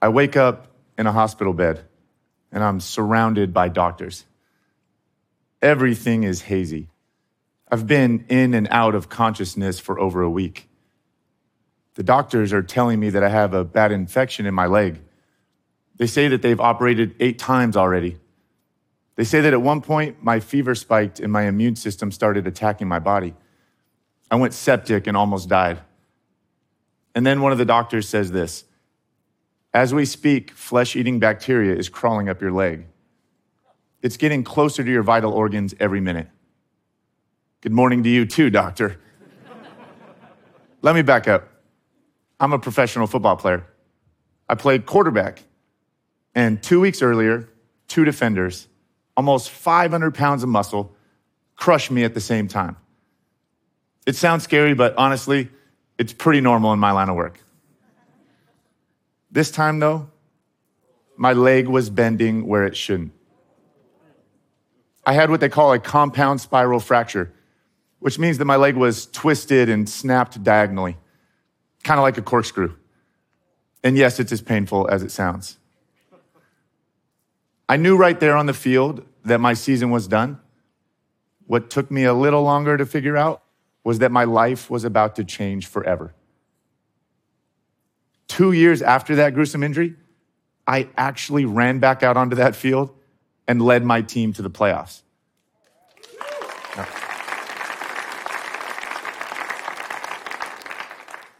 I wake up in a hospital bed, and I'm surrounded by doctors. Everything is hazy. I've been in and out of consciousness for over a week. The doctors are telling me that I have a bad infection in my leg. They say that they've operated 8 times already. They say that at one point, my fever spiked and my immune system started attacking my body. I went septic and almost died. And then one of the doctors says this, "As we speak, flesh-eating bacteria is crawling up your leg. It's getting closer to your vital organs every minute." Good morning to you too, doctor. Let me back up. I'm a professional football player. I played quarterback. And 2 weeks earlier, 2 defenders, almost 500 pounds of muscle, crushed me at the same time. It sounds scary, but honestly, it's pretty normal in my line of work. This time, though, my leg was bending where it shouldn't. I had what they call a compound spiral fracture, which means that my leg was twisted and snapped diagonally, kind of like a corkscrew. And yes, it's as painful as it sounds. I knew right there on the field that my season was done. What took me a little longer to figure out was that my life was about to change forever. 2 years after that gruesome injury, I actually ran back out onto that field and led my team to the playoffs.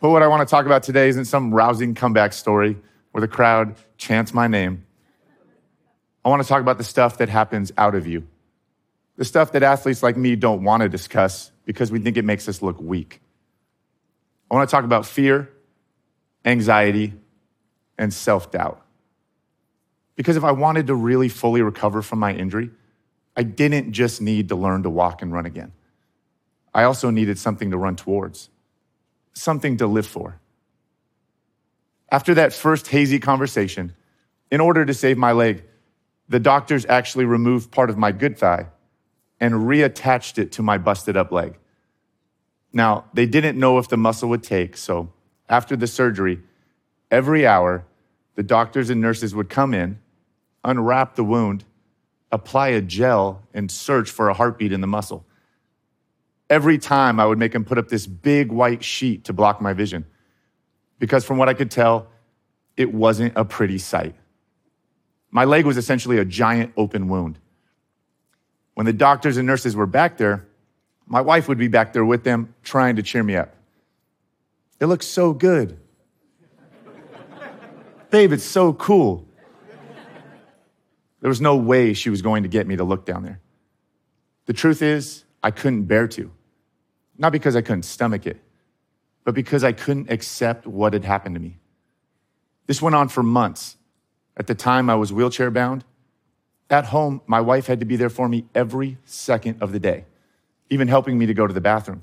But what I want to talk about today isn't some rousing comeback story where the crowd chants my name. I want to talk about the stuff that happens out of you, the stuff that athletes like me don't want to discuss because we think it makes us look weak. I want to talk about fear, anxiety, and self-doubt. Because if I wanted to really fully recover from my injury, I didn't just need to learn to walk and run again. I also needed something to run towards, something to live for. After that first hazy conversation, in order to save my leg, the doctors actually removed part of my good thigh and reattached it to my busted up leg. Now, they didn't know if the muscle would take, so after the surgery, every hour, the doctors and nurses would come in, unwrap the wound, apply a gel, and search for a heartbeat in the muscle. Every time, I would make them put up this big white sheet to block my vision, because from what I could tell, it wasn't a pretty sight. My leg was essentially a giant open wound. When the doctors and nurses were back there, my wife would be back there with them, trying to cheer me up. "It looks so good. Babe, it's so cool." There was no way she was going to get me to look down there. The truth is, I couldn't bear to. Not because I couldn't stomach it, but because I couldn't accept what had happened to me. This went on for months. At the time, I was wheelchair bound. At home, my wife had to be there for me every second of the day, even helping me to go to the bathroom.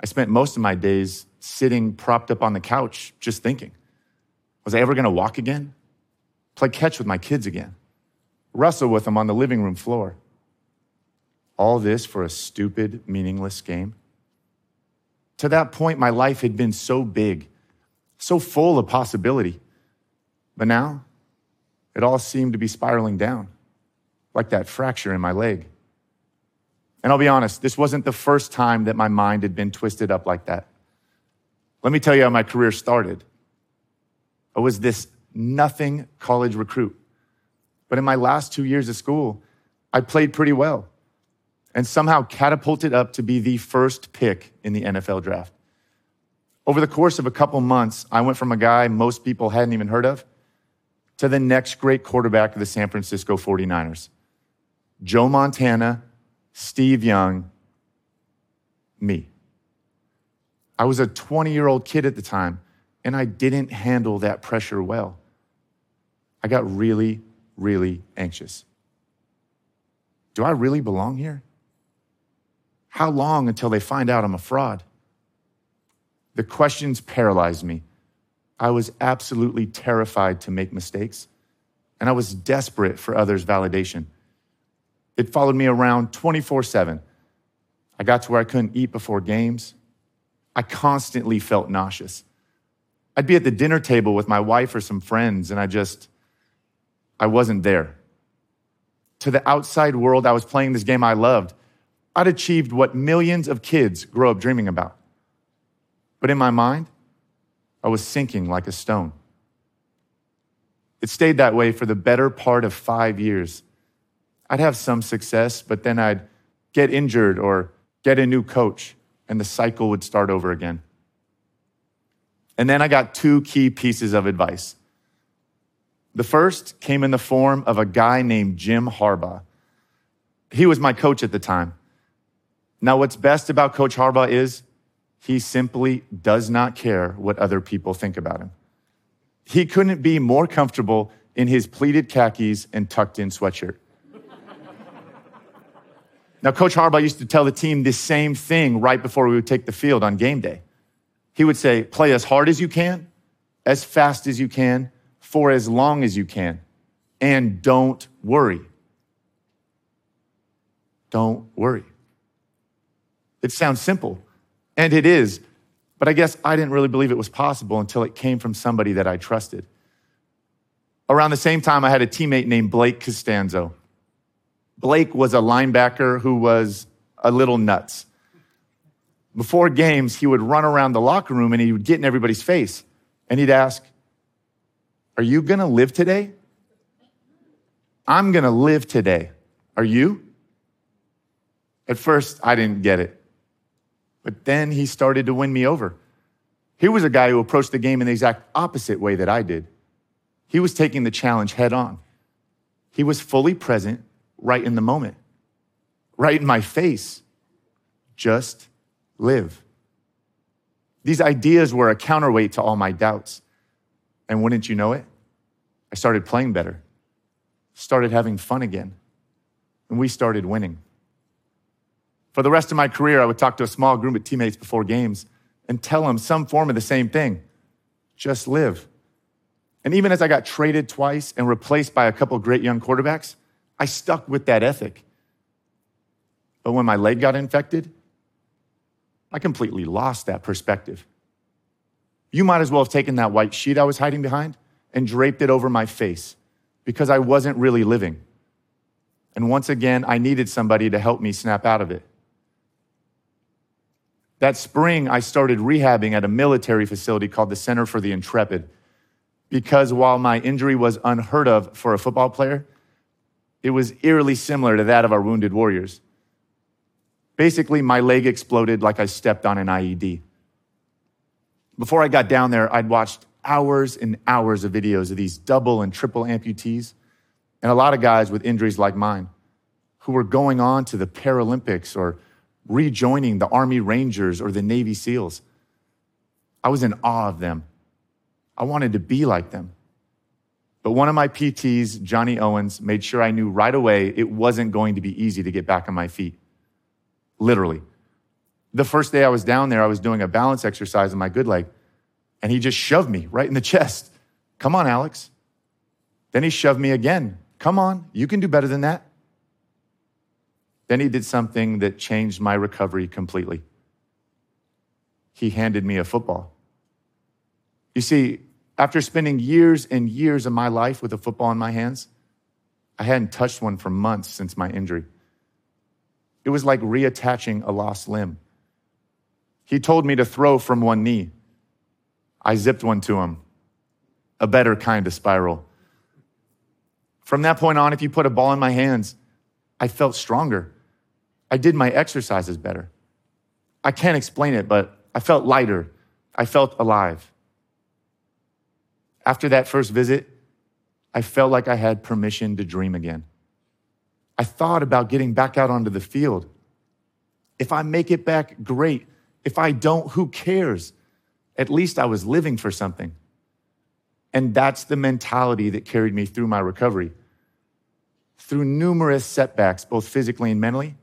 I spent most of my days sitting propped up on the couch, just thinking, was I ever gonna walk again? Play catch with my kids again? Wrestle with them on the living room floor? All this for a stupid, meaningless game? To that point, my life had been so big, so full of possibility. But now, it all seemed to be spiraling down, like that fracture in my leg. And I'll be honest, this wasn't the first time that my mind had been twisted up like that. Let me tell you how my career started. I was this nothing college recruit. But in my last 2 years of school, I played pretty well and somehow catapulted up to be the first pick in the NFL draft. Over the course of a couple months, I went from a guy most people hadn't even heard of to the next great quarterback of the San Francisco 49ers. Joe Montana, Steve Young, me. I was a 20-year-old kid at the time, and I didn't handle that pressure well. I got really, really anxious. Do I really belong here? How long until they find out I'm a fraud? The questions paralyzed me. I was absolutely terrified to make mistakes, and I was desperate for others' validation. It followed me around 24/7. I got to where I couldn't eat before games. I constantly felt nauseous. I'd be at the dinner table with my wife or some friends, and I wasn't there. To the outside world, I was playing this game I loved. I'd achieved what millions of kids grow up dreaming about. But in my mind, I was sinking like a stone. It stayed that way for the better part of 5 years. I'd have some success, but then I'd get injured or get a new coach, and the cycle would start over again. And then I got two key pieces of advice. The first came in the form of a guy named Jim Harbaugh. He was my coach at the time. Now, what's best about Coach Harbaugh is he simply does not care what other people think about him. He couldn't be more comfortable in his pleated khakis and tucked-in sweatshirt. Now, Coach Harbaugh used to tell the team this same thing right before we would take the field on game day. He would say, play as hard as you can, as fast as you can, for as long as you can, and don't worry. Don't worry. It sounds simple, and it is, but I guess I didn't really believe it was possible until it came from somebody that I trusted. Around the same time, I had a teammate named Blake Costanzo. Blake was a linebacker who was a little nuts. Before games, he would run around the locker room and he would get in everybody's face. And he'd ask, are you going to live today? I'm going to live today. Are you? At first, I didn't get it. But then he started to win me over. He was a guy who approached the game in the exact opposite way that I did. He was taking the challenge head on. He was fully present, right in the moment, right in my face. Just live. These ideas were a counterweight to all my doubts. And wouldn't you know it? I started playing better, started having fun again, and we started winning. For the rest of my career, I would talk to a small group of teammates before games and tell them some form of the same thing, just live. And even as I got traded twice and replaced by a couple great young quarterbacks, I stuck with that ethic. But when my leg got infected, I completely lost that perspective. You might as well have taken that white sheet I was hiding behind and draped it over my face because I wasn't really living. And once again, I needed somebody to help me snap out of it. That spring, I started rehabbing at a military facility called the Center for the Intrepid because while my injury was unheard of for a football player, it was eerily similar to that of our wounded warriors. Basically, my leg exploded like I stepped on an IED. Before I got down there, I'd watched hours and hours of videos of these double and triple amputees and a lot of guys with injuries like mine who were going on to the Paralympics or rejoining the Army Rangers or the Navy SEALs. I was in awe of them. I wanted to be like them. But one of my PTs, Johnny Owens, made sure I knew right away it wasn't going to be easy to get back on my feet. Literally. The first day I was down there, I was doing a balance exercise in my good leg, and he just shoved me right in the chest. Come on, Alex. Then he shoved me again. Come on, you can do better than that. Then he did something that changed my recovery completely. He handed me a football. You see, after spending years and years of my life with a football in my hands, I hadn't touched one for months since my injury. It was like reattaching a lost limb. He told me to throw from one knee. I zipped one to him, a better kind of spiral. From that point on, if you put a ball in my hands, I felt stronger. I did my exercises better. I can't explain it, but I felt lighter. I felt alive. After that first visit, I felt like I had permission to dream again. I thought about getting back out onto the field. If I make it back, great. If I don't, who cares? At least I was living for something. And that's the mentality that carried me through my recovery. Through numerous setbacks, both physically and mentally,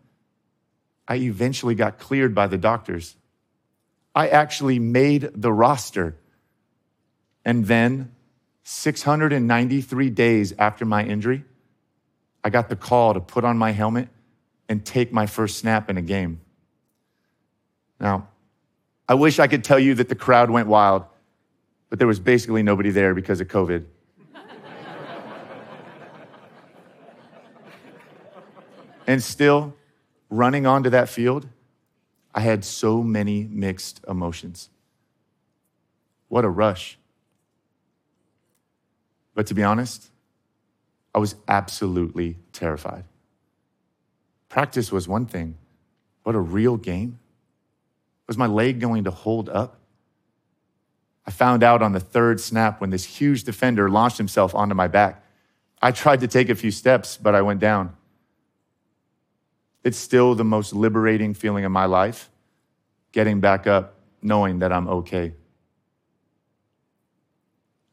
I eventually got cleared by the doctors. I actually made the roster. And then, 693 days after my injury, I got the call to put on my helmet and take my first snap in a game. Now, I wish I could tell you that the crowd went wild. but there was basically nobody there because of COVID. And still, running onto that field, I had so many mixed emotions. What a rush. But to be honest, I was absolutely terrified. Practice was one thing, but a real game? Was my leg going to hold up? I found out on the third snap when this huge defender launched himself onto my back. I tried to take a few steps, but I went down. It's still the most liberating feeling in my life, getting back up, knowing that I'm okay.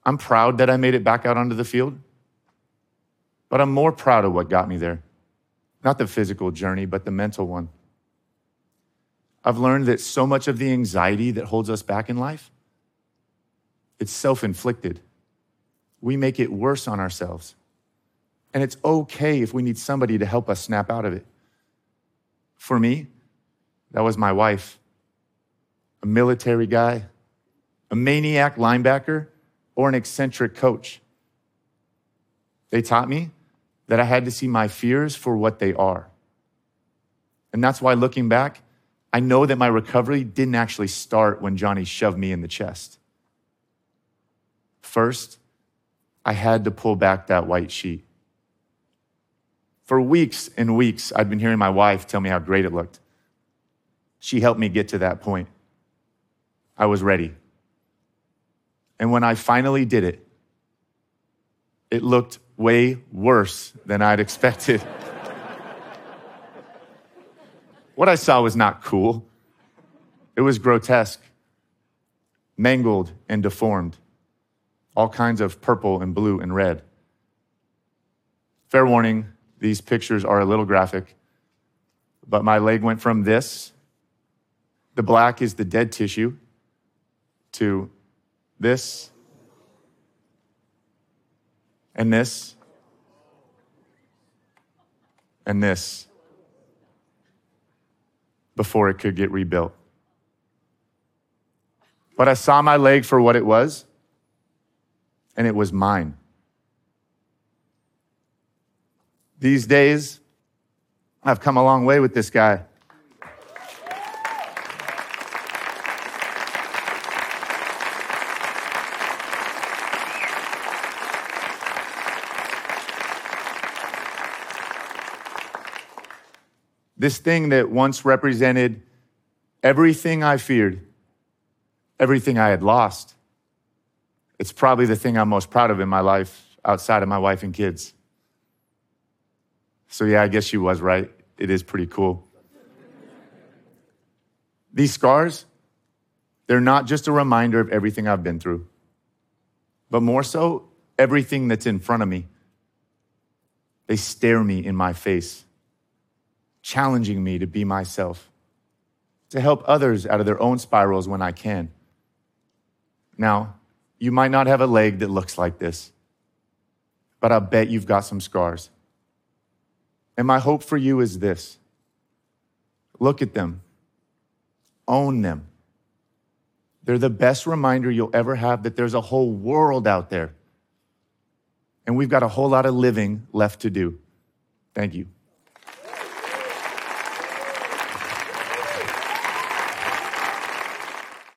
I'm proud that I made it back out onto the field, but I'm more proud of what got me there. Not the physical journey, but the mental one. I've learned that so much of the anxiety that holds us back in life, it's self-inflicted. We make it worse on ourselves. And it's okay if we need somebody to help us snap out of it. For me, that was my wife, a military guy, a maniac linebacker, or an eccentric coach. They taught me that I had to see my fears for what they are. And that's why, looking back, I know that my recovery didn't actually start when Johnny shoved me in the chest. First, I had to pull back that white sheet. For weeks and weeks, I'd been hearing my wife tell me how great it looked. She helped me get to that point. I was ready. And when I finally did it, it looked way worse than I'd expected. What I saw was not cool. It was grotesque, mangled and deformed, all kinds of purple and blue and red. Fair warning, these pictures are a little graphic, but my leg went from this, the black is the dead tissue, to this, and this, and this, before it could get rebuilt. But I saw my leg for what it was, and it was mine. These days, I've come a long way with this guy. This thing that once represented everything I feared, everything I had lost, it's probably the thing I'm most proud of in my life outside of my wife and kids. So yeah, I guess she was right. It is pretty cool. These scars, they're not just a reminder of everything I've been through, but more so, everything that's in front of me. They stare me in my face, challenging me to be myself, to help others out of their own spirals when I can. Now, you might not have a leg that looks like this, but I bet you've got some scars. And my hope for you is this. Look at them. Own them. They're the best reminder you'll ever have that there's a whole world out there. And we've got a whole lot of living left to do. Thank you.